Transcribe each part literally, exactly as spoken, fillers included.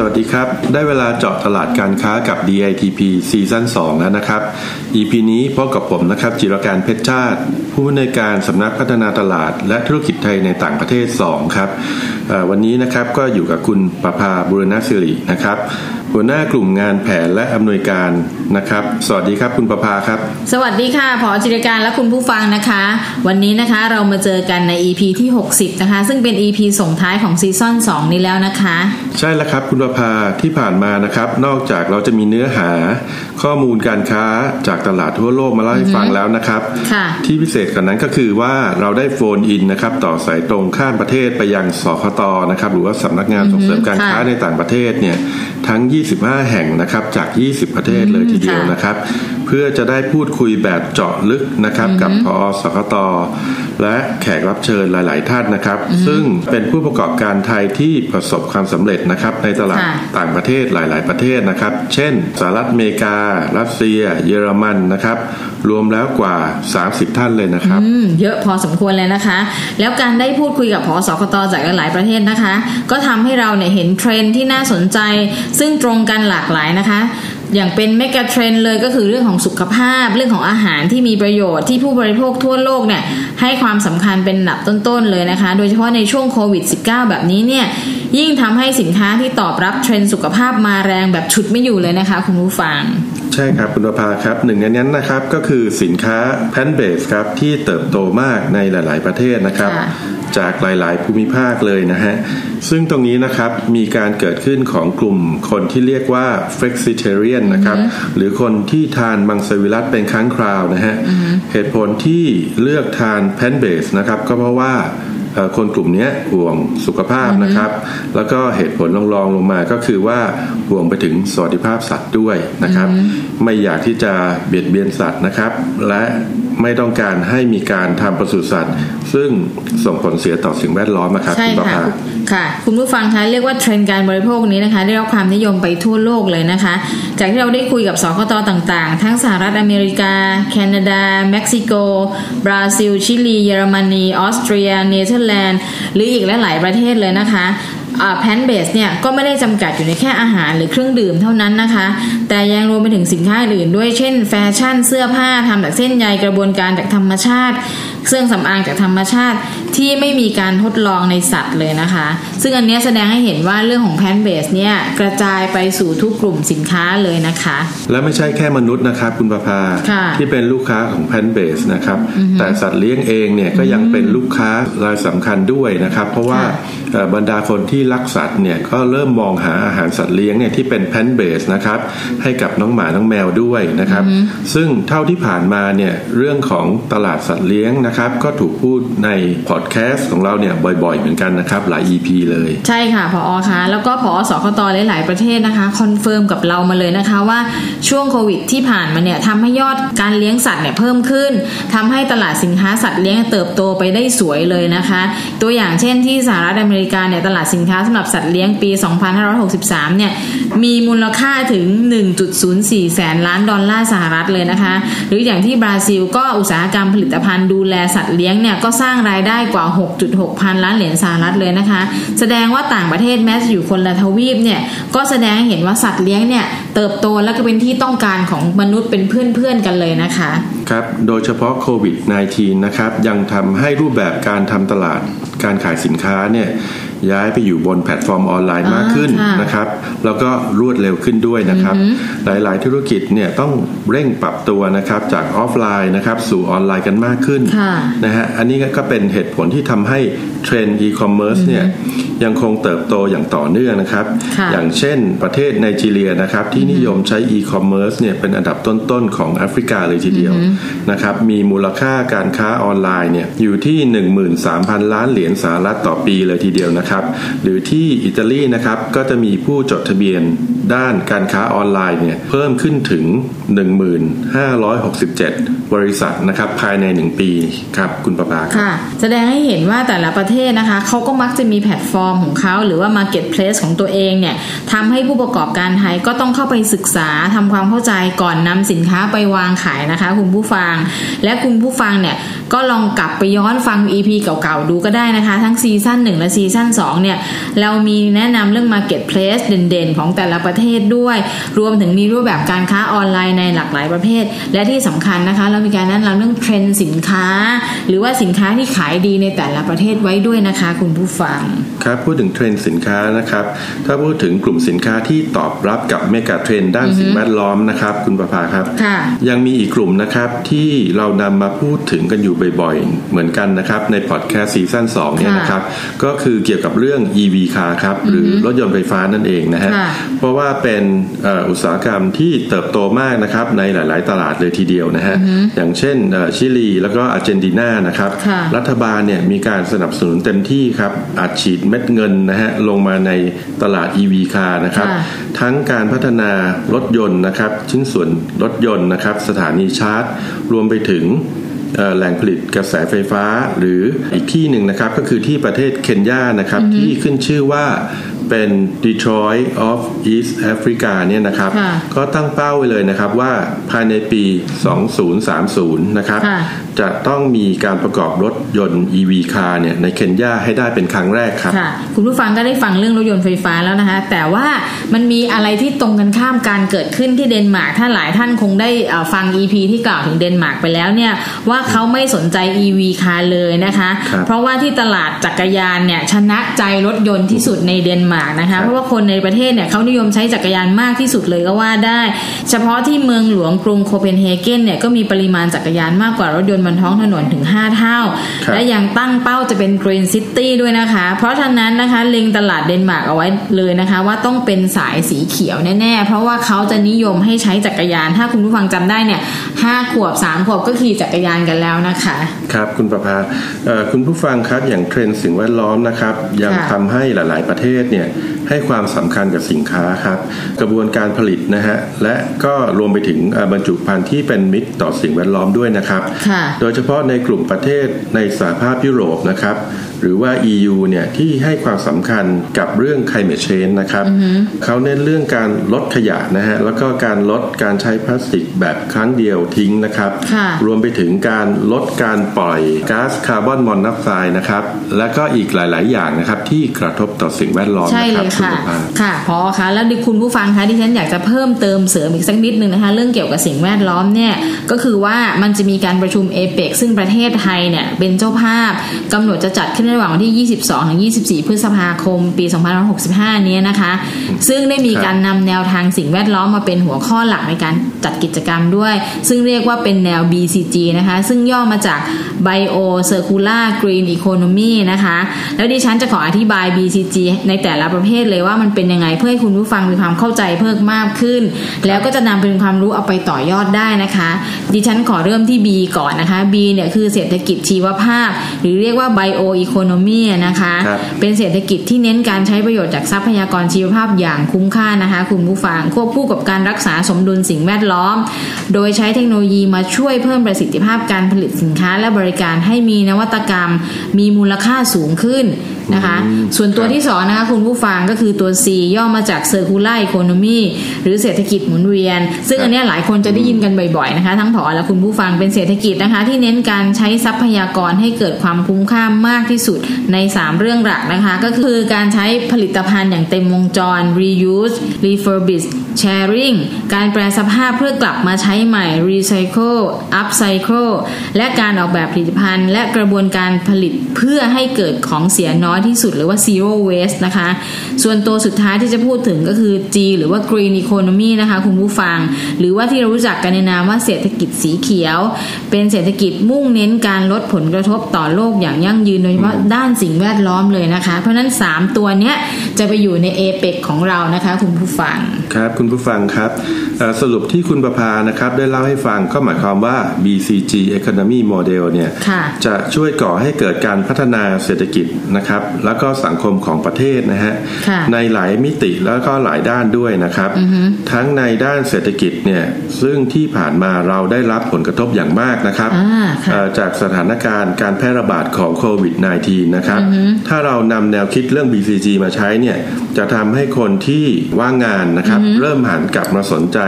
สวัสดีครับได้เวลาเจาะตลาดการค้ากับ ดี ไอ ที พี Season สองแล้วนะครับ อี พี นี้พบกับผมนะครับจิรการเพชรชาติผู้อำนวยการสำนักพัฒนาตลาดและธุรกิจไทยในต่างประเทศสองครับวันนี้นะครับก็อยู่กับคุณประภาบุรณศิรินะครับหัวหน้ากลุ่มงานแผนและอำนวยการนะครับสวัสดีครับคุณประภาครับสวัสดีค่ะผอ.จิรการและคุณผู้ฟังนะคะวันนี้นะคะเรามาเจอกันใน อี พี ที่หกสิบนะคะซึ่งเป็น อี พี ส่งท้ายของซีซั่นสองนี้แล้วนะคะใช่แล้วครับคุณประภาที่ผ่านมานะครับนอกจากเราจะมีเนื้อหาข้อมูลการค้าจากตลาดทั่วโลกมาเล่าให้ฟังแล้วนะครับที่พิเศษกว่านั้นก็คือว่าเราได้โฟนอินนะครับต่อสายตรงข้ามประเทศไปยังสคต.นะครับหรือว่าสำนักงานส่งเสริมการค้าในต่างประเทศเนี่ยทั้งยี่สิบห้าแห่งนะครับจากยี่สิบประเทศเลยทีเดียวนะครับเพื่อจะได้พูดคุยแบบเจาะลึกนะครับกับผอ.สคต.และแขกรับเชิญหลายๆท่านนะครับซึ่งเป็นผู้ประกอบการไทยที่ประสบความสำเร็จนะครับในตลาดต่างประเทศหลายๆประเทศนะครับเช่นสหรัฐอเมริการัสเซียเยอรมันนะครับรวมแล้วกว่าสามสิบท่านเลยนะครับเยอะพอสมควรเลยนะคะแล้วการได้พูดคุยกับผอ.สคต.จากหลายๆประเทศนะคะก็ทำให้เราเนี่ยเห็นเทรนด์ที่น่าสนใจซึ่งตรงกันหลากหลายนะคะอย่างเป็นเมกะเทรนด์เลยก็คือเรื่องของสุขภาพเรื่องของอาหารที่มีประโยชน์ที่ผู้บริโภคทั่วโลกเนี่ยให้ความสำคัญเป็นอันดับต้นๆเลยนะคะโดยเฉพาะในช่วงโควิด สิบเก้า แบบนี้เนี่ยยิ่งทำให้สินค้าที่ตอบรับเทรนด์สุขภาพมาแรงแบบฉุดไม่อยู่เลยนะคะคุณผู้ฟังใช่ครับคุณประภาครับหนึ่งในนั้นนะครับก็คือสินค้าแพลนท์เบสครับที่เติบโตมากในหลายๆประเทศนะครับจากหลายๆภูมิภาคเลยนะฮะซึ่งตรงนี้นะครับมีการเกิดขึ้นของกลุ่มคนที่เรียกว่า flexitarian นะครับ mm-hmm. หรือคนที่ทานมังสวิรัติเป็นครั้งคราวนะฮะ mm-hmm. เหตุผลที่เลือกทาน plant based นะครับก็เพราะว่าคนกลุ่มนี้ห่วงสุขภาพนะครับแล้วก็เหตุผลรองๆลงมาก็คือว่าห่วงไปถึงสวัสดิภาพสัตว์ด้วยนะครับไม่อยากที่จะเบียดเบียนสัตว์นะครับและไม่ต้องการให้มีการทำปศุสัตว์ซึ่งส่งผลเสียต่อสิ่งแวดล้อมนะครับคุณประภาค่ะคุณผู้ฟังคะเรียกว่าเทรนด์การบริโภคนี้นะคะได้รับความนิยมไปทั่วโลกเลยนะคะจากที่เราได้คุยกับสคต.ต่างๆทั้งสหรัฐอเมริกาแคนาดาเม็กซิโกบราซิลชิลีเยอรมนีออสเตรียเนเธอร์แลนด์หรืออีกหลายๆประเทศเลยนะคะแพลนท์เบสเนี่ยก็ไม่ได้จำกัดอยู่ในแค่อาหารหรือเครื่องดื่มเท่านั้นนะคะแต่ยังรวมไปถึงสินค้าอื่นด้วยเช่นแฟชั่นเสื้อผ้าทำจากเส้นใยกระบวนการจากธรรมชาติเครื่องสำอางจากธรรมชาติที่ไม่มีการทดลองในสัตว์เลยนะคะซึ่งอันนี้แสดงให้เห็นว่าเรื่องของแพลนท์เบสเนี่ยกระจายไปสู่ทุกกลุ่มสินค้าเลยนะคะและไม่ใช่แค่มนุษย์นะครับคุณประภาที่เป็นลูกค้าของแพลนท์เบสนะครับแต่สัตว์เลี้ยงเองเนี่ยก็ยังเป็นลูกค้ารายสำคัญด้วยนะครับเพราะว่าบรรดาคนที่รักสัตว์เนี่ยก็เริ่มมองหาอาหารสัตว์เลี้ยงเนี่ยที่เป็นแพลนท์เบสนะครับให้กับน้องหมาน้องแมวด้วยนะครับซึ่งเท่าที่ผ่านมาเนี่ยเรื่องของตลาดสัตว์เลี้ยงนะครับก็ถูกพูดในพอดแคสต์ของเราเนี่ยบ่อยๆเหมือนกันนะครับหลาย อี พี เลยใช่ค่ะผอ.คะแล้วก็ผอ.สคต.หลายๆประเทศนะคะคอนเฟิร์มกับเรามาเลยนะคะว่าช่วงโควิดที่ผ่านมาเนี่ยทำให้ยอดการเลี้ยงสัตว์เนี่ยเพิ่มขึ้นทำให้ตลาดสินค้าสัตว์เลี้ยงเติบโตไปได้สวยเลยนะคะตัวอย่างเช่นที่สหรัฐอเมริกาเนี่ยตลาดสินค้าสำหรับสัตว์เลี้ยงปี สองพันห้าร้อยหกสิบสาม เนี่ยมีมูลค่าถึง หนึ่งจุดศูนย์สี่ แสนล้านดอลลาร์สหรัฐเลยนะคะหรืออย่างที่บราซิลก็อุตสาหกรรมผลิตภัณฑ์ดูแลสัตว์เลี้ยงเนี่ยก็สร้างรายได้กว่า หกจุดหก พันล้านเหรียญสหรัฐเลยนะคะแสดงว่าต่างประเทศแม้จะอยู่คนละทวีปเนี่ยก็แสดงให้เห็นว่าสัตว์เลี้ยงเนี่ยเติบโตและก็เป็นที่ต้องการของมนุษย์เป็นเพื่อนๆกันเลยนะคะครับโดยเฉพาะโควิด สิบเก้า นะครับยังทำให้รูปแบบการทำตลาดการขายสินค้าเนี่ยย้ายไปอยู่บนแพลตฟอร์มออนไลน์มากขึ้นนะครับแล้วก็รวดเร็วขึ้นด้วยนะครับหลายๆธุรกิจเนี่ยต้องเร่งปรับตัวนะครับจากออฟไลน์นะครับสู่ออนไลน์กันมากขึ้นนะฮะอันนี้ก็เป็นเหตุผลที่ทำให้เทรนด์อีคอมเมิร์ซเนี่ยยังคงเติบโตอย่างต่อเนื่องนะครับอย่างเช่นประเทศไนจีเรียนะครับที่นิยมใช้อีคอมเมิร์ซเนี่ยเป็นอันดับต้นๆของแอฟริกาเลยทีเดียวนะครับมีมูลค่าการค้าออนไลน์เนี่ยอยู่ที่ หนึ่งหมื่นสามพัน ล้านเหรียญสหรัฐต่อปีเลยทีเดียวนะครับหรือที่อิตาลีนะครับก็จะมีผู้จดทะเบียน ด้านการค้าออนไลน์เนี่ยเพิ่มขึ้นถึง หนึ่งพันห้าร้อยหกสิบเจ็ด บริษัทนะครับภายในหนึ่งปีครับคุณประภาค่ะแสดงให้เห็นว่าแต่ละประเทศนะคะเขาก็มักจะมีแพลตฟอร์มของเขาหรือว่า marketplace ของตัวเองเนี่ยทำให้ผู้ประกอบการไทยก็ต้องเข้าไปศึกษาทำความเข้าใจก่อนนำสินค้าไปวางขายนะคะคุณผู้ฟังและคุณผู้ฟังเนี่ยก็ลองกลับไปย้อนฟัง อี พี เก่าๆดูก็ได้นะคะทั้งซีซั่นหนึ่งและซีซั่นสองเนี่ยเรามีแนะนำเรื่อง marketplace เด่นๆของแต่ละประเทศด้วยรวมถึงมีรูปแบบการค้าออนไลน์ในหลากหลายประเภทและที่สำคัญนะคะเรามีการแนะนำเรื่องเทรนด์สินค้าหรือว่าสินค้าที่ขายดีในแต่ละประเทศไว้ด้วยนะคะคุณผู้ฟังครับพูดถึงเทรนด์สินค้านะครับถ้าพูดถึงกลุ่มสินค้าที่ตอบรับกับเมกะเทรนด์ด้านสิ่งแวดล้อมนะครับคุณประภาครับยังมีอีกกลุ่มนะครับที่เรานำมาพูดถึงกันอยู่บ่อยๆเหมือนกันนะครับในพอดแคสต์ซีซั่นสองเนี่ยนะครับก็คือเกี่ยวกับเรื่อง อี วี Car ครับหรือรถยนต์ไฟฟ้านั่นเองนะฮะเพราะว่าเป็นอุตสาหกรรมที่เติบโตมากนะครับในหลายๆตลาดเลยทีเดียวนะฮะอย่างเช่นชิลีแล้วก็อาร์เจนตินานะครับรัฐบาลเนี่ยมีการสนับสนุนเต็มที่ครับอัดฉีดเม็ดเงินนะฮะลงมาในตลาด อี วี Car นะครับทั้งการพัฒนารถยนต์นะครับชิ้นส่วนรถยนต์นะครับสถานีชาร์จรวมไปถึงแหล่งผลิตกระแสไฟฟ้าหรืออีกที่หนึ่งนะครับก็คือที่ประเทศเคนยานะครับ mm-hmm. ที่ขึ้นชื่อว่าเป็น Detroit of East Africa เนี่ยนะครับก็ตั้งเป้าไว้เลยนะครับว่าภายในปีสองพันสามสิบนะครับจะต้องมีการประกอบรถยนต์ อี วี Car เนี่ยในเคนยาให้ได้เป็นครั้งแรกครับคุณผู้ฟังก็ได้ฟังเรื่องรถยนต์ไฟฟ้าแล้วนะคะแต่ว่ามันมีอะไรที่ตรงกันข้ามการเกิดขึ้นที่เดนมาร์กถ้าหลายท่านคงได้ฟัง อี พี ที่กล่าวถึงเดนมาร์กไปแล้วเนี่ยว่าเขาไม่สนใจ อี วี Car เลยนะคะเพราะว่าที่ตลาดจักรยานเนี่ยชนะใจรถยนต์ที่สุดในเดนมาร์กนะคะเพราะว่าคนในประเทศเนี่ยเขานิยมใช้จักรยานมากที่สุดเลยก็ว่าได้เฉพาะที่เมืองหลวงกรุงโคเปนเฮเกนเนี่ยก็มีปริมาณจักรยานมากกว่ารถยนต์บนท้องถนนถึงห้าเท่าและยังตั้งเป้าจะเป็นกรีนซิตี้ด้วยนะคะเพราะฉะนั้นนะคะเล็งตลาดเดนมาร์กเอาไว้เลยนะคะว่าต้องเป็นสายสีเขียวแน่ๆเพราะว่าเขาจะนิยมให้ใช้จักรยานถ้าคุณผู้ฟังจำได้เนี่ยห้าขวบสามขวบก็ขี่จักรยานกันแล้วนะคะครับคุณประภาเอ่อคุณผู้ฟังครับอย่างเทรนด์สิ่งแวดล้อมนะครับยังทำให้หลายๆประเทศเนี่ยให้ความสำคัญกับสินค้าครับกระบวนการผลิตนะฮะและก็รวมไปถึงบรรจุภัณฑ์ที่เป็นมิตรต่อสิ่งแวดล้อมด้วยนะครับโดยเฉพาะในกลุ่มประเทศในสหภาพยุโรปนะครับหรือว่า อี ยู เนี่ยที่ให้ความสำคัญกับเรื่อง Climate Change นะครับ mm-hmm. เขาเน้นเรื่องการลดขยะนะฮะแล้วก็การลดการใช้พลาสติกแบบครั้งเดียวทิ้งนะครับ huh. รวมไปถึงการลดการปล่อยก๊าซคาร์บอนมอนอกไซด์นะครับและก็อีกหลายๆอย่างนะครับที่กระทบต่อสิ่งแวดล้อมนะครับคุณผู้ฟังค่ะพอค่ะแล้วคุณผู้ฟังคะดิฉันอยากจะเพิ่มเติมเสริมอีกสักนิดนึงนะคะเรื่องเกี่ยวกับสิ่งแวดล้อมเนี่ยก็คือว่ามันจะมีการประชุม เอเปค ซึ่งประเทศไทยเนี่ยเป็นเจ้าภาพกำหนดจะจัดขึ้นระหว่างวันที่ ยี่สิบสองถึงยี่สิบสี่ พฤษภาคม ปี สองพันห้าร้อยหกสิบห้า นี้นะคะซึ่งได้มีการนำแนวทางสิ่งแวดล้อมมาเป็นหัวข้อหลักในการจัดกิจกรรมด้วยซึ่งเรียกว่าเป็นแนว บี ซี จี นะคะซึ่งย่อมาจาก bio circular green economy นะคะแล้วดิฉันจะขออธิบาย บี ซี จี ในแต่ละประเภทเลยว่ามันเป็นยังไงเพื่อให้คุณผู้ฟังมีความเข้าใจเพิ่มมากขึ้นแล้วก็จะนำเป็นความรู้เอาไปต่อยอดได้นะคะดิฉันขอเริ่มที่ B ก่อนนะคะ B เนี่ยคือเศรษฐกิจชีวภาพหรือเรียกว่า bio economy นะคะเป็นเศรษฐกิจที่เน้นการใช้ประโยชน์จากทรัพยากรชีวภาพอย่างคุ้มค่านะคะคุณผู้ฟังควบคู่กับการรักษาสมดุลสิ่งแวดล้อมโดยใช้เทคโนโลยีมาช่วยเพิ่มประสิทธิภาพการผลิตสินค้าและบริการให้มีนวัตกรรมมีมูลค่าสูงขึ้นนะคะส่วนตัวที่สองนะคะคุณผู้ฟังก็คือตัว C ย่อมาจาก Circular Economy หรือเศรษฐกิจหมุนเวียนซึ่งอันนี้หลายคนจะได้ยินกันบ่อยๆนะคะทั้งผอและคุณผู้ฟังเป็นเศรษฐกิจนะคะที่เน้นการใช้ทรัพยากรให้เกิดความคุ้มค่ามากที่สุดในสามเรื่องหลักนะคะก็คือการใช้ผลิตภัณฑ์อย่างเต็มวงจร Reuse Refurbish Sharing การแปรสภาพเพื่อกลับมาใช้ใหม่ Recycle Upcycle และการออกแบบผลิตภัณฑ์และกระบวนการผลิตเพื่อให้เกิดของเสียน้อยที่สุดหรือว่า Zero Waste นะคะส่วนตัวสุดท้ายที่จะพูดถึงก็คือ G หรือว่า Green Economy นะคะคุณผู้ฟังหรือว่าที่เรารู้จักกันในนามว่าเศรษฐกิจ จสีเขียวเป็นเศรษฐกิจมุ่งเน้นการลดผลกระทบต่อโลกอย่างยั่งยืนโดยเฉพาะด้านสิ่งแวดล้อมเลยนะคะเพราะนั้นสามตัวเนี้ยจะไปอยู่ในเอเปกของเรานะคะคุณผู้ฟังครับคุณผู้ฟังครับสรุปที่คุณประภานะครับได้เล่าให้ฟังก็หมายความว่า บี ซี จี Economy Model เนี่ยจะช่วยก่อให้เกิดการพัฒนาเศรษฐกิจนะครับแล้วก็สังคมของประเทศนะฮะในหลายมิติแล้วก็หลายด้านด้วยนะครับทั้งในด้านเศรษฐกิจเนี่ยซึ่งที่ผ่านมาเราได้รับผลกระทบอย่างมากนะครับจากสถานการณ์การแพร่ระบาดของโควิด สิบเก้า นะครับถ้าเรานำแนวคิดเรื่อง บี ซี จี มาใช้เนี่ยจะทำให้คนที่ว่างงานนะครับเริ่มหันกลับมาสนใจ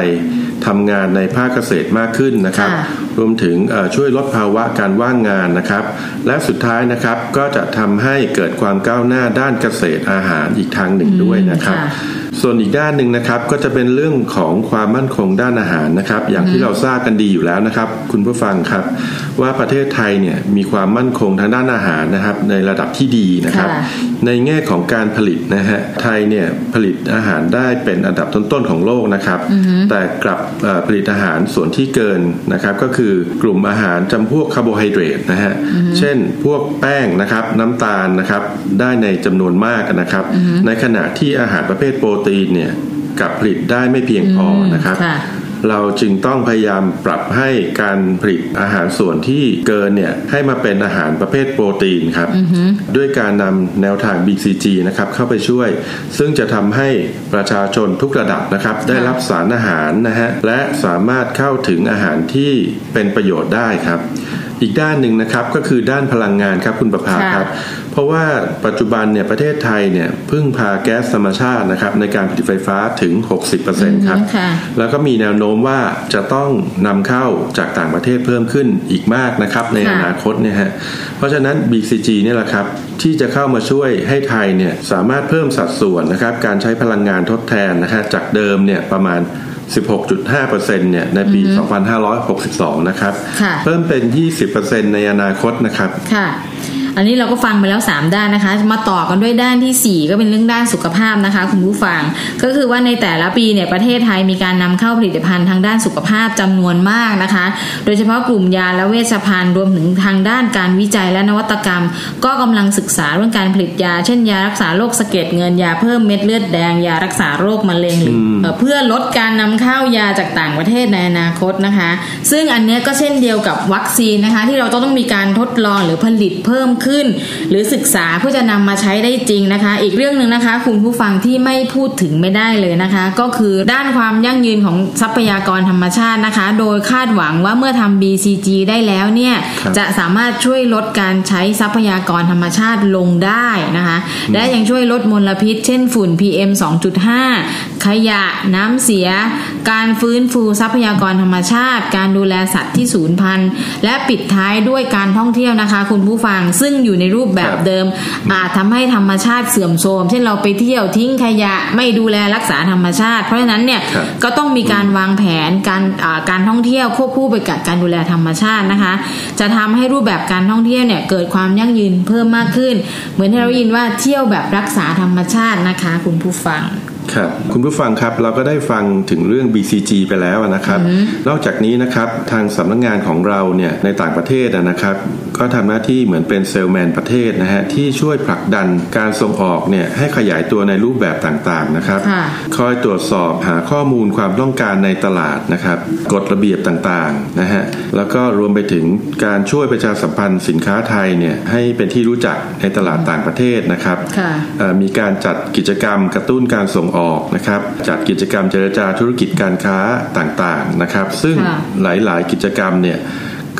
ทำงานในภาคเกษตรมากขึ้นนะครับรวมถึงช่วยลดภาวะการว่างงานนะครับและสุดท้ายนะครับก็จะทำให้เกิดความก้าวหน้าด้านเกษตรอาหารอีกทางหนึ่งด้วยนะครับส่วนอีกด้านหนึ่งนะครับก็จะเป็นเรื่องของความมั่นคงด้านอาหารนะครับอย่างที่เราทราบกันดีอยู่แล้วนะครับคุณผู้ฟังครับว่าประเทศไทยเนี่ยมีความมั่นคงทางด้านอาหารนะครับในระดับที่ดีนะครับในแง่ของการผลิตนะฮะไทยเนี่ยผลิตอาหารได้เป็นอันดับต้นๆของโลกนะครับแต่กลับผลิตอาหารส่วนที่เกินนะครับก็คือกลุ่มอาหารจำพวกคาร์โบไฮเดรตนะฮะเช่นพวกแป้งนะครับน้ำตาลนะครับได้ในจำนวนมากนะครับในขณะที่อาหารประเภทโปรตีนเนี่ยกับผลิตได้ไม่เพียงพอนะครับเราจึงต้องพยายามปรับให้การผลิตอาหารส่วนที่เกินเนี่ยให้มาเป็นอาหารประเภทโปรตีนครับ mm-hmm. ด้วยการนำแนวทาง บี ซี จี นะครับเข้าไปช่วยซึ่งจะทำให้ประชาชนทุกระดับนะครับ mm-hmm. ได้รับสารอาหารนะฮะและสามารถเข้าถึงอาหารที่เป็นประโยชน์ได้ครับอีกด้านหนึ่งนะครับก็คือด้านพลังงานครับคุณประภาครับเพราะว่าปัจจุบันเนี่ยประเทศไทยเนี่ยพึ่งพาแก๊สธรรมชาตินะครับในการผลิตไฟฟ้าถึง หกสิบเปอร์เซ็นต์ ครับแล้วก็มีแนวโน้มว่าจะต้องนำเข้าจากต่างประเทศเพิ่มขึ้นอีกมากนะครับในอนาคตเนี่ยฮะเพราะฉะนั้น บี ซี จี เนี่ยแหละครับที่จะเข้ามาช่วยให้ไทยเนี่ยสามารถเพิ่มสัดส่วนนะครับการใช้พลังงานทดแทนนะฮะจากเดิมเนี่ยประมาณสิบหกจุดห้าเปอร์เซ็นต์ เนี่ยในปี สองพันห้าร้อยหกสิบสอง นะครับเพิ่มเป็น ยี่สิบเปอร์เซ็นต์ ในอนาคตนะครับค่ะอันนี้เราก็ฟังไปแล้วสามด้านนะคะมาต่อกันด้วยด้านที่สี่ก็เป็นเรื่องด้านสุขภาพนะคะคุณผู้ฟังก็คือว่าในแต่ละปีเนี่ยประเทศไทยมีการนำเข้าผลิตภัณฑ์ทางด้านสุขภาพจำนวนมากนะคะโดยเฉพาะกลุ่มยาและเวชภัณฑ์รวมถึงทางด้านการวิจัยและนวัตกรรมก็กำลังศึกษาเรื่องการผลิตยาเช่นยารักษาโรคสะเก็ดเงินยาเพิ่มเม็ดเลือดแดงยารักษาโรคมะเร็งเพื่อลดการนำเข้ายาจากต่างประเทศในอนาคตนะคะซึ่งอันนี้ก็เช่นเดียวกับวัคซีนนะคะที่เราต้องมีการทดลองหรือผลิตเพิ่มขึ้นหรือศึกษาเพื่อจะนำมาใช้ได้จริงนะคะอีกเรื่องนึงนะคะคุณผู้ฟังที่ไม่พูดถึงไม่ได้เลยนะคะก็คือด้านความยั่งยืนของทรัพยากรธรรมชาตินะคะโดยคาดหวังว่าเมื่อทำ บี ซี จี ได้แล้วเนี่ยจะสามารถช่วยลดการใช้ทรัพยากรธรรมชาติลงได้นะคะและยังช่วยลดมลพิษเช่นฝุ่น พี เอ็ม สองจุดห้า ขยะน้ำเสียการฟื้นฟูทรัพยากรธรรมชาติการดูแลสัตว์ที่สูญพันธุ์และปิดท้ายด้วยการท่องเที่ยวนะคะคุณผู้ฟังซึ่งอยู่ในรูปแบบเดิมอาจทำให้ธรรมชาติเสื่อมโทรมเช่นเราไปเที่ยวทิ้งขยะไม่ดูแลรักษาธรรมชาติเพราะฉะนั้นเนี่ยก็ต้องมีการวางแผนการการท่องเที่ยวควบคู่ไปกับการดูแลธรรมชาตินะคะจะทำให้รูปแบบการท่องเที่ยวเนี่ยเกิดความยั่งยืนเพิ่มมากขึ้นเหมือนที่เรายินว่าเที่ยวแบบรักษาธรรมชาตินะคะคุณผู้ฟังครับคุณผู้ฟังครับเราก็ได้ฟังถึงเรื่อง บี ซี จี ไปแล้วนะครับนอกจากนี้นะครับทางสำนักงานของเราเนี่ยในต่างประเทศนะครับก็ทำหน้าที่เหมือนเป็นเซลแมนประเทศนะฮะที่ช่วยผลักดันการส่งออกเนี่ยให้ขยายตัวในรูปแบบต่างๆนะครับคอยตรวจสอบหาข้อมูลความต้องการในตลาดนะครับกฎระเบียบต่างๆนะฮะแล้วก็รวมไปถึงการช่วยประชาสัมพันธ์สินค้าไทยเนี่ยให้เป็นที่รู้จักในตลาดต่างประเทศนะครับมีการจัดกิจกรรมกระตุ้นการส่งออกนะครับจัดกิจกรรมเจรจาธุรกิจการค้าต่างๆนะครับซึ่งหลายๆกิจกรรมเนี่ย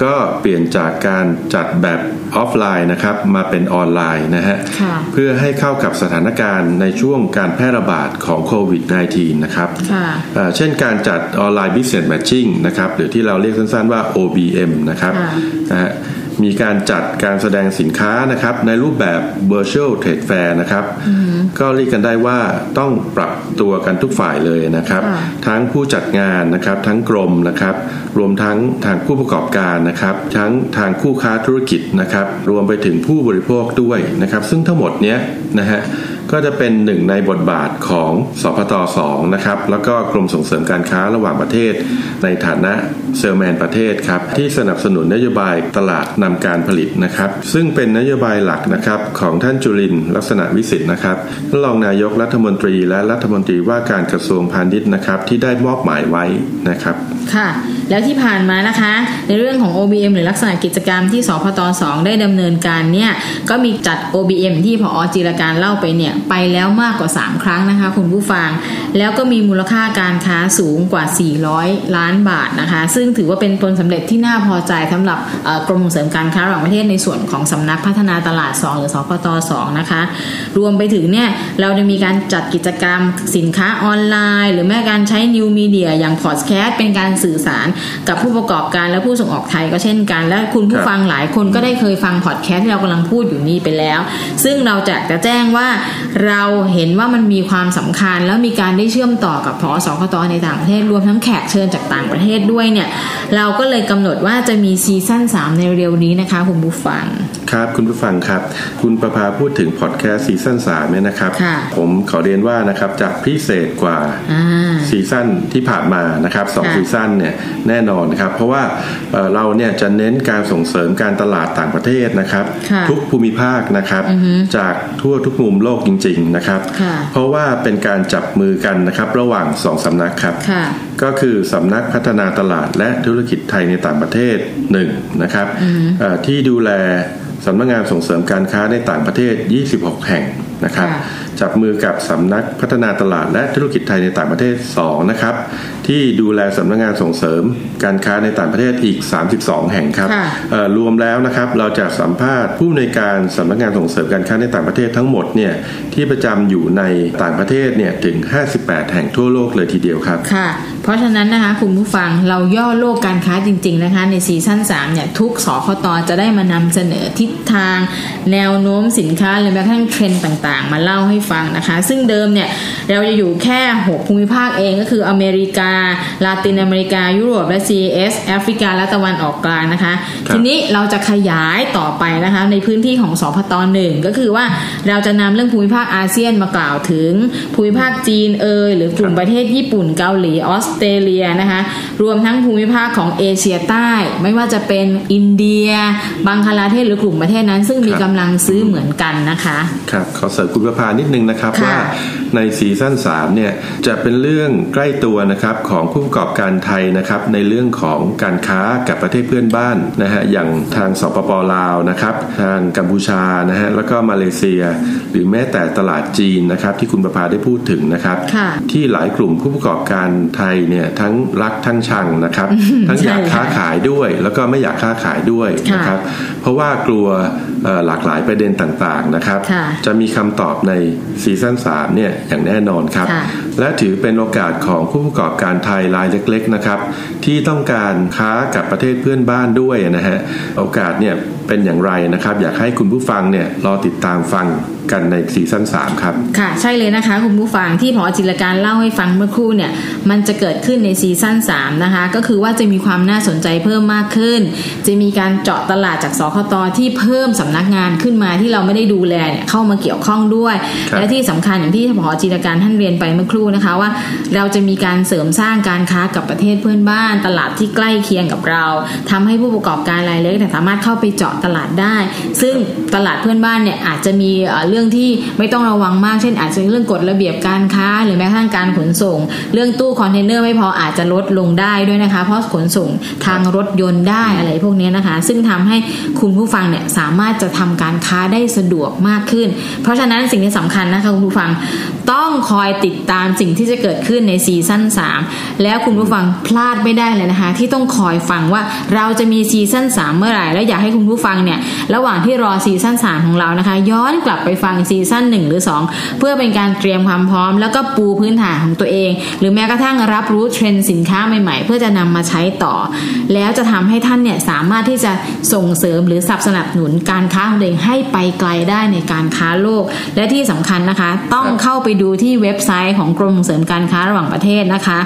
ก็เปลี่ยนจากการจัดแบบออฟไลน์นะครับมาเป็นออนไลน์นะฮะเพื่อให้เข้ากับสถานการณ์ในช่วงการแพร่ระบาดของโควิด สิบเก้า นะครับเช่นการจัดออนไลน์ Business Matching นะครับหรือที่เราเรียกสั้นๆว่า โอ บี เอ็ม นะครับนะฮะมีการจัดการแสดงสินค้านะครับในรูปแบบ Virtual Trade Fair นะครับก็เรียกกันได้ว่าต้องปรับตัวกันทุกฝ่ายเลยนะครับทั้งผู้จัดงานนะครับทั้งกรมนะครับรวมทั้งทางผู้ประกอบการนะครับทั้งทางคู่ค้าธุรกิจนะครับรวมไปถึงผู้บริโภคด้วยนะครับซึ่งทั้งหมดเนี้ยนะฮะ ก็จะเป็นหนึ่งในบทบาทของสพทสองนะครับแล้วก็กรมส่งเสริมการค้าระหว่างประเทศในฐานะเซลแมนประเทศครับที่สนับสนุนนโยบายตลาดนำการผลิตนะครับซึ่งเป็นนโยบายหลักนะครับของท่านจุรินทร์ลักษณะวิสิทธิ์นะครับท่านรองนายกรัฐมนตรีและรัฐมนตรีว่าการกระทรวงพาณิชย์นะครับที่ได้มอบหมายไว้นะครับค่ะแล้วที่ผ่านมานะคะในเรื่องของ โอ บี เอ็ม หรือลักษณะกิจกรรมที่สพทสองได้ดำเนินการเนี่ยก็มีจัด โอ บี เอ็ม ที่ผอ.จิรการเล่าไปเนี่ยไปแล้วมากกว่าสามครั้งนะคะคุณผู้ฟังแล้วก็มีมูลค่าการค้าสูงกว่าสี่ร้อยล้านบาทนะคะซึ่งถือว่าเป็นผลสำเร็จที่น่าพอใจสำหรับกรมส่งเสริมการค้าระหว่างประเทศในส่วนของสำนักพัฒนาตลาดสองหรือสพทสองนะคะรวมไปถึงเนี่ยเราจะมีการจัดกิจกรรมสินค้าออนไลน์หรือแม้การใช้นิวมีเดียอย่างพอดแคสต์เป็นการสื่อสารกับผู้ประกอบการและผู้ส่งออกไทยก็เช่นกันและคุณผู้ฟังหลายคนก็ได้เคยฟังพอดแคสต์ที่เรากำลังพูดอยู่นี่ไปแล้วซึ่งเราจะจะแจ้งว่าเราเห็นว่ามันมีความสำคัญแล้วมีการได้เชื่อมต่อกับผอ.สคต.ในต่างประเทศรวมทั้งแขกเชิญจากต่างประเทศด้วยเนี่ยเราก็เลยกำหนดว่าจะมีซีซั่นสามในเร็วนี้นะคะคุณผู้ฟังครับคุณผู้ฟังครับคุณประภาพูดถึงพอดแคสต์ซีซั่นสามเนี่ยนะครับผมขอเรียนว่านะครับจะพิเศษกว่าซีซั่นที่ผ่านมานะครับสองซีซั่นเนี่ยแน่นอนนะครับเพราะว่าเราเนี่ยจะเน้นการส่งเสริมการตลาดต่างประเทศนะครับทุกภูมิภาคนะครับจากทั่วทุกมุมโลกจริงๆนะครับเพราะว่าเป็นการจับมือกันนะครับระหว่างสองสำนักครับก็คือสำนักพัฒนาตลาดและธุรกิจไทยในต่างประเทศหนึ่งนะครับที่ดูแลสำนักงานส่งเสริมการค้าในต่างประเทศยี่สิบหกแห่งนะครับจับมือกับสำนักพัฒนาตลาดและธุรกิจไทยในต่างประเทศสองนะครับที่ดูแลสำนักงานส่งเสริมการค้าในต่างประเทศอีกสามสิบสองแห่งครับรวมแล้วนะครับเราจะสัมภาษณ์ผู้อำนวยการสำนักงานส่งเสริมการค้าในต่างประเทศทั้งหมดเนี่ยที่ประจำอยู่ในต่างประเทศเนี่ยถึงห้าสิบแปดแห่งทั่วโลกเลยทีเดียวครับค่ะเพราะฉะนั้นนะคะคุณผู้ฟังเราย่อโลกการค้าจริงๆนะคะในซีซั่นสามเนี่ยทุกสคต.จะได้มานำเสนอทิศทางแนวโน้มสินค้าและแม้กระทั่งเทรนด์ต่างๆมาเล่าให้ฟังนะคะซึ่งเดิมเนี่ยเราจะอยู่แค่หกภูมิภาคเองก็คืออเมริกาลาตินอเมริกายุโรปและ ซี อี เอส แอฟริกาและตะวันออกกลางนะคะทีนี้เราจะขยายต่อไปนะคะในพื้นที่ของสพทหนึ่งก็คือว่าเราจะนำเรื่องภูมิภาคอาเซียนมากล่าวถึงภูมิภาคจีนเอ่ยหรือกลุ่มประเทศญี่ปุ่นเกาหลีออสเตรเลียนะคะรวมทั้งภูมิภาคของเอเชียใต้ไม่ว่าจะเป็นอินเดียบังคลาเทศหรือกลุ่มประเทศนั้นซึ่งมีกำลังซื้อเหมือนกันนะคะครับขอเสริมคุณประภานิดนึงนะครับว่าในซีซั่นสามเนี่ยจะเป็นเรื่องใกล้ตัวนะครับของผู้ประกอบการไทยนะครับในเรื่องของการค้ากับประเทศเพื่อนบ้านนะฮะอย่างทางสปป.ลาวนะครับทางกัมพูชานะฮะแล้วก็มาเลเซียหรือแม้แต่ตลาดจีนนะครับที่คุณประภาได้พูดถึงนะครับที่หลายกลุ่มผู้ประกอบการไทยเนี่ยทั้งรักทั้งชังนะครับ ทั้งอยากค้าขายด้วยแล้วก็ไม่อยากค้าขายด้วยนะครับเพราะว่ากลัวหลากหลายประเด็นต่างๆนะครับจะมีคำตอบในซีซั่นสามเนี่ยอย่างแน่นอนครับและถือเป็นโอกาสของผู้ประกอบการไทยรายเล็กๆนะครับที่ต้องการค้ากับประเทศเพื่อนบ้านด้วยนะฮะโอกาสเนี่ยเป็นอย่างไรนะครับอยากให้คุณผู้ฟังเนี่ยรอติดตามฟังกันในซีซั่นสามครับค่ะใช่เลยนะคะคุณผู้ฟังที่ผอ.จิรการเล่าให้ฟังเมื่อครู่เนี่ยมันจะเกิดขึ้นในซีซั่นสามนะคะก็คือว่าจะมีความน่าสนใจเพิ่มมากขึ้นจะมีการเจาะตลาดจากสคต.ที่เพิ่มสำนักงานขึ้นมาที่เราไม่ได้ดูแลเนี่ยเข้ามาเกี่ยวข้องด้วยและที่สำคัญอย่างที่ผอ.จิรการท่านเรียนไปเมื่อครู่นะคะว่าเราจะมีการเสริมสร้างการค้ากับประเทศเพื่อนบ้านตลาดที่ใกล้เคียงกับเราทำให้ผู้ประกอบการรายเล็กสามารถเข้าไปเจาะตลาดได้ซึ่งตลาดเพื่อนบ้านเนี่ยอาจจะมีเรื่องที่ไม่ต้องระวังมากเช่นอาจจะเรื่องกฎระเบียบการค้าหรือแม้กระทั่งการขนส่งเรื่องตู้คอนเทนเนอร์ไม่พออาจจะลดลงได้ด้วยนะคะเพราะขนส่งทางรถยนต์ได้อะไรพวกนี้นะคะซึ่งทำให้คุณผู้ฟังเนี่ยสามารถจะทำการค้าได้สะดวกมากขึ้นเพราะฉะนั้นสิ่งที่สำคัญนะคะคุณผู้ฟังต้องคอยติดตามสิ่งที่จะเกิดขึ้นในซีซั่นสามแล้วคุณผู้ฟังพลาดไม่ได้เลยนะคะที่ต้องคอยฟังว่าเราจะมีซีซั่นสามเมื่อไหร่และอยากให้คุณผู้ฟังเนี่ยระหว่างที่รอซีซั่นสามของเรานะคะย้อนกลับไปฟังซีซั่นหนึ่งหรือสองเพื่อเป็นการเตรียมความพร้อมแล้วก็ปูพื้นฐานของตัวเองหรือแม้กระทั่งรับรู้เทรนด์สินค้าใหม่ๆเพื่อจะนำมาใช้ต่อแล้วจะทำให้ท่านเนี่ยสามารถที่จะส่งเสริมหรือสนับสนุนการค้าของตัวเองให้ไปไกลได้ในการค้าโลกและที่สำคัญนะคะต้องเข้าไป ดูที่เว็บไซต์ของกรมส่งเสริมการค้าระหว่างประเทศนะคะ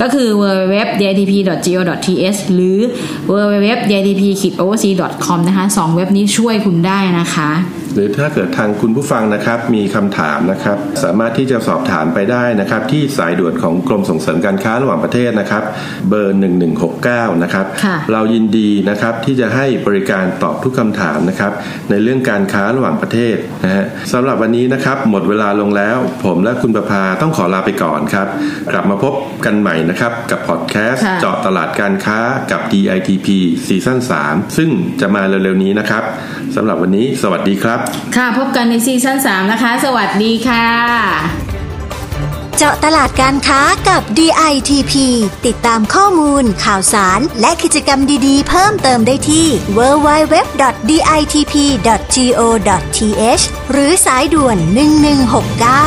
ก็คือ ดับเบิลยู ดับเบิลยู ดับเบิลยู ดอท ดี ไอ ที พี ดอท จี โอ ดอท ที เอช หรือ ดับเบิลยู ดับเบิลยู ดับเบิลยู ดอท ดี ไอ ที พี ดอท โอ ซี ดอท คอม นะคะสองเว็บนี้ช่วยคุณได้นะคะหรือถ้าเกิดทางคุณผู้ฟังนะครับมีคำถามนะครับสามารถที่จะสอบถามไปได้นะครับที่สายด่วนของกรมส่งเสริมการค้าระหว่างประเทศนะครับเบอร์หนึ่งหนึ่งหกเก้านะครับเรายินดีนะครับที่จะให้บริการตอบทุกคำถามนะครับในเรื่องการค้าระหว่างประเทศนะฮะสำหรับวันนี้นะครับหมดเวลาลงแล้วผมและคุณประภาต้องขอลาไปก่อนครับกลับมาพบกันใหม่นะครับกับพอดแคสต์เจาะตลาดการค้ากับ ดี ไอ ที พี Season สามซึ่งจะมาเร็วๆนี้นะครับสำหรับวันนี้สวัสดีครับค่ะพบกันในซีซั่นสามนะคะสวัสดีค่ะเจาะตลาดการค้ากับ ดี ไอ ที พี ติดตามข้อมูลข่าวสารและกิจกรรมดีๆเพิ่มเติมได้ที่ ดับเบิลยู ดับเบิลยู ดับเบิลยู ดอท ดี ไอ ที พี ดอท จี โอ ดอท ที เอช หรือสายด่วนหนึ่งหนึ่งหกเก้า